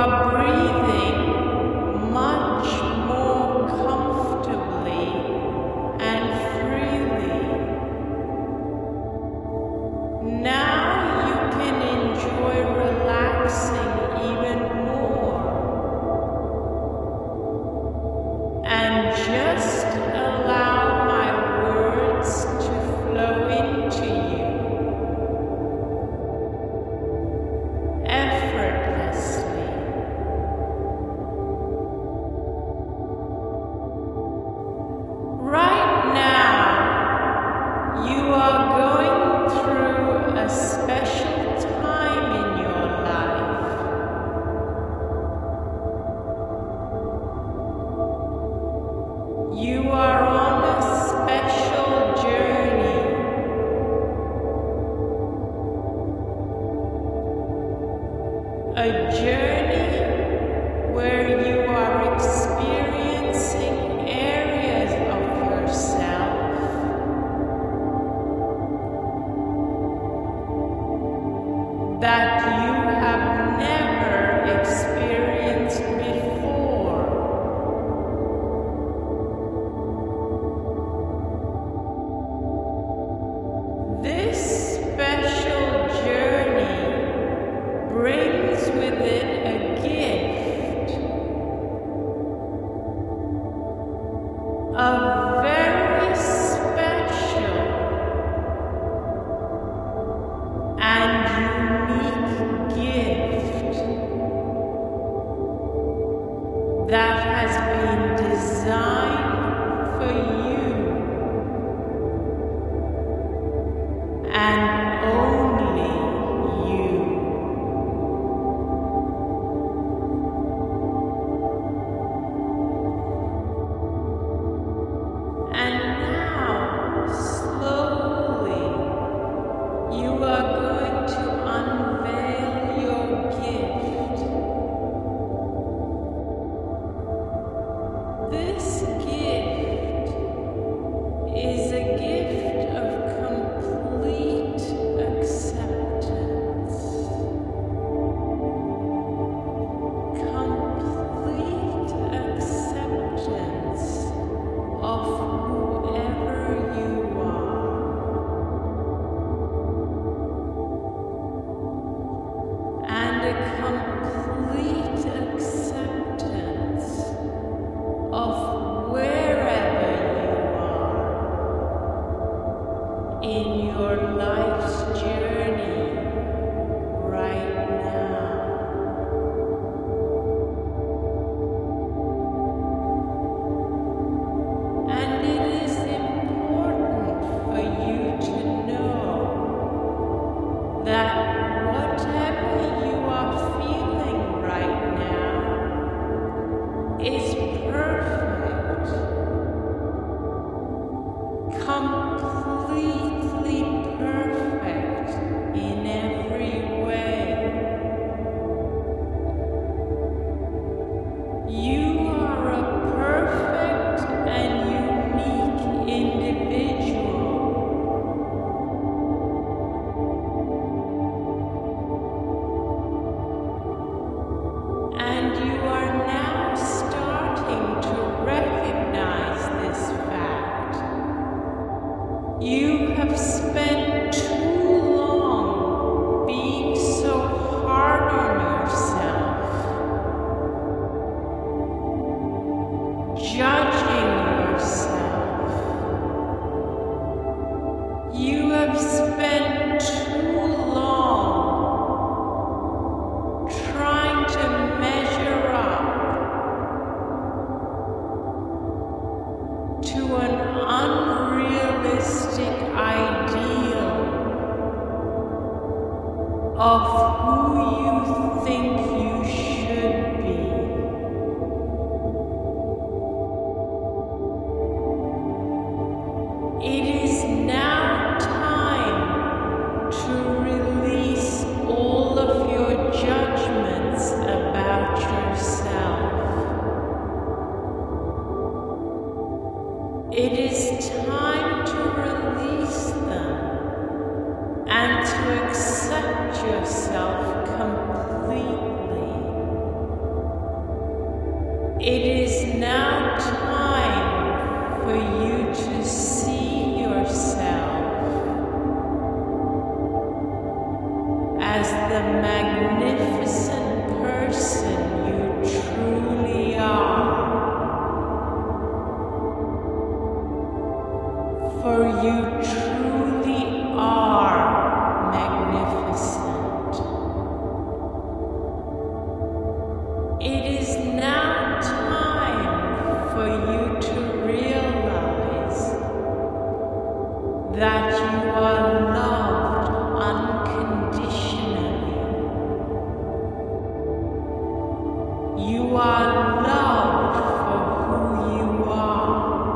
breathing much more comfortably You are on a special journey. A journey where you are experiencing areas of yourself that you have never experienced before. This special journey brings with it a gift, a very special and unique gift that has been designed for you. And only you. And now, slowly, you are going to unveil your gift. This gift is a gift of complete acceptance of wherever you are in your life's journey right now. And it is important for you to know that whatever you are feeling right now is perfect, completely perfect in every way. You are a perfect and unique individual. You have spent too long being so hard on yourself, judging yourself. You have spent too long trying to measure up to an unrealistic ideal of who you think you should be. It is now time to release all of your judgments about yourself. It is time to release them and to accept yourself completely. It is now time for you to see yourself as the magnificent person you truly are. For you truly are magnificent. It is now time for you to realize that you are loved unconditionally. You are loved for who you are.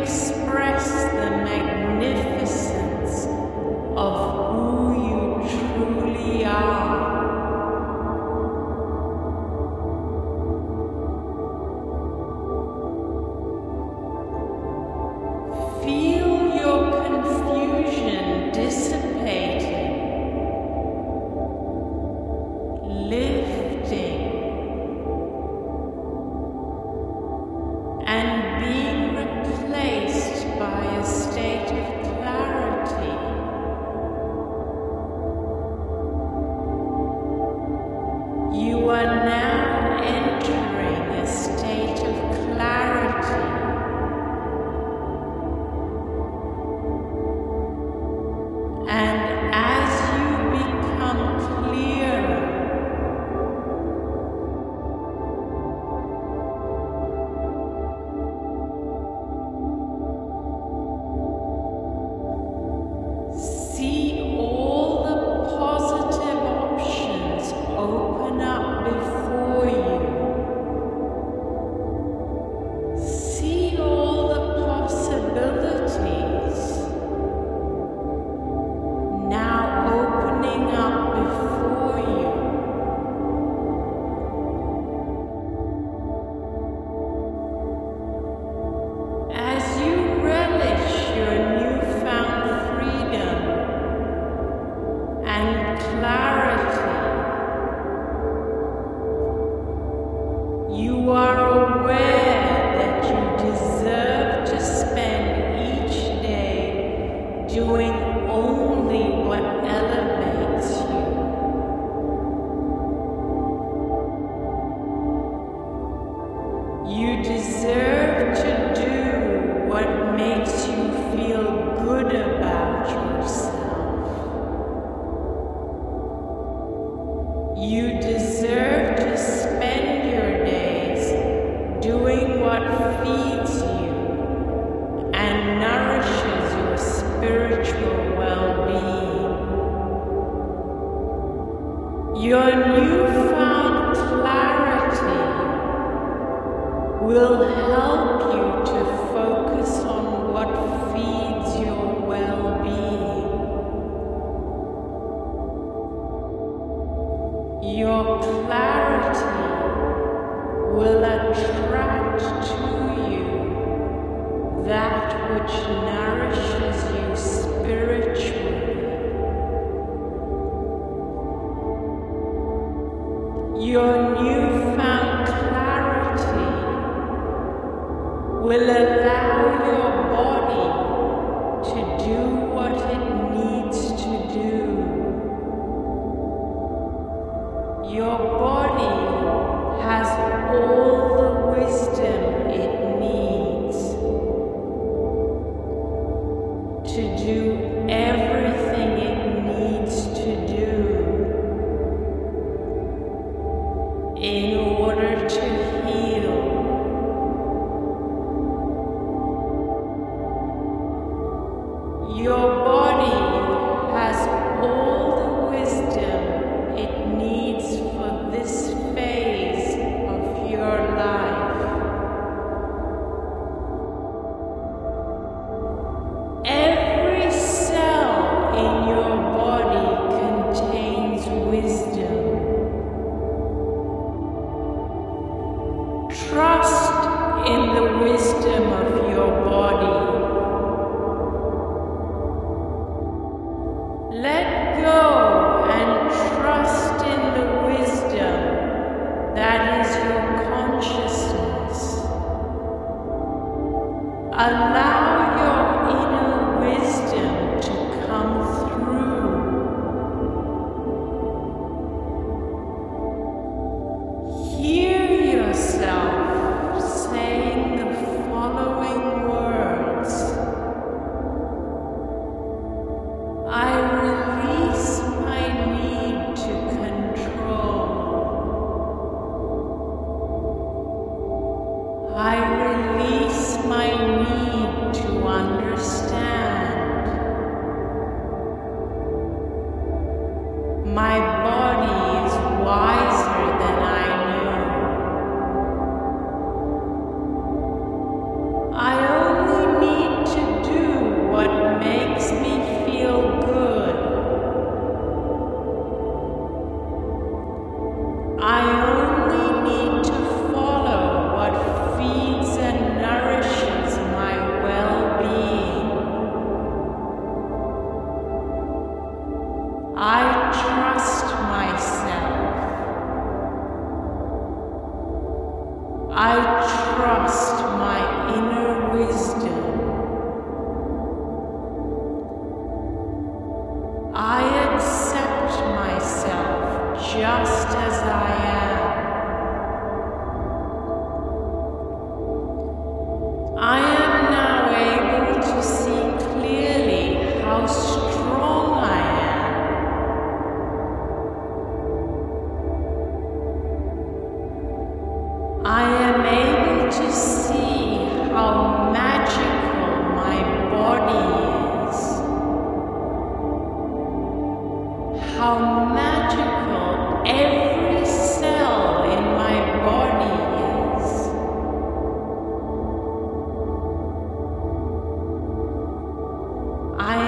Express the magnificence of who you truly are. I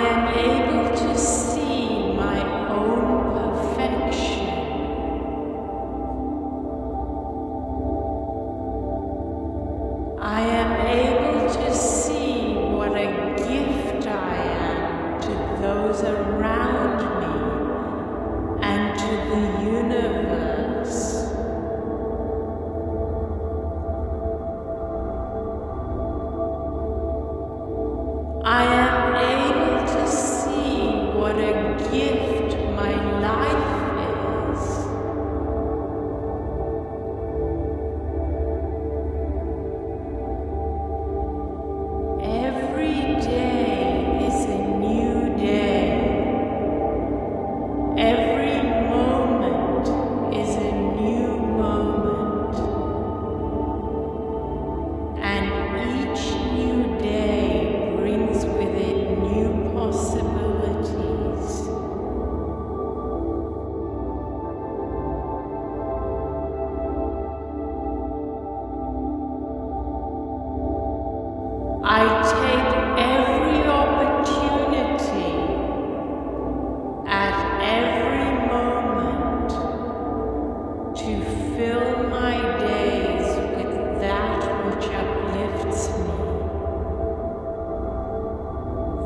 am able to see what a gift my life is. Every day is a new day. Every moment is a new moment. And each new day brings with it new possibilities. I take every opportunity at every moment to fill my days with that which uplifts me,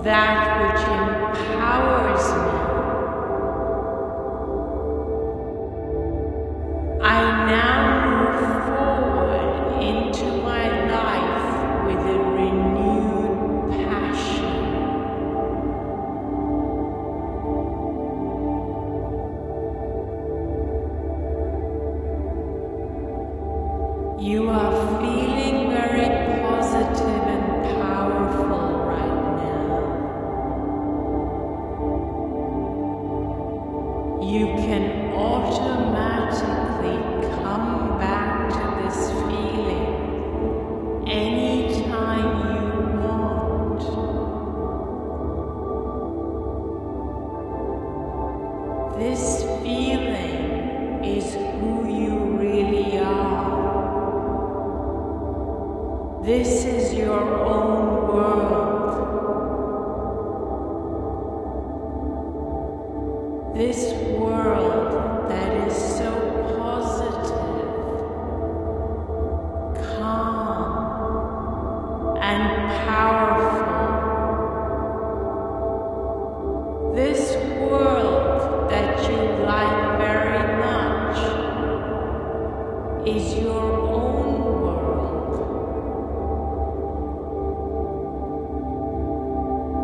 that which empowers me. I now move forward into my life with a renewed passion. You are feeling very positive and powerful right now. You can automatically come back to this feeling anytime you want. This feeling is who you really are. This is your own world. This world that is so positive, calm, and powerful. This world that you like very much is your own world.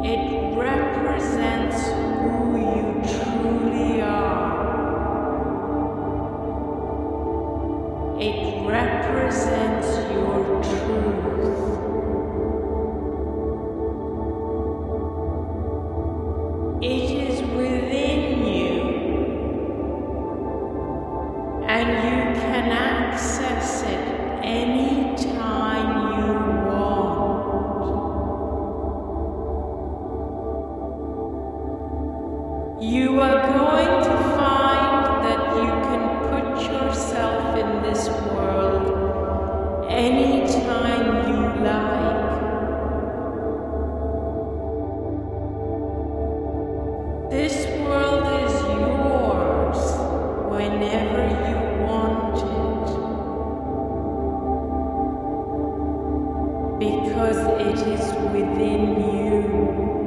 It represents who you truly are. It represents your truth. It is within you, and you can access it anytime you want. You are going to find that you can put yourself in this world anytime you like. This world is yours whenever you want it, because it is within you.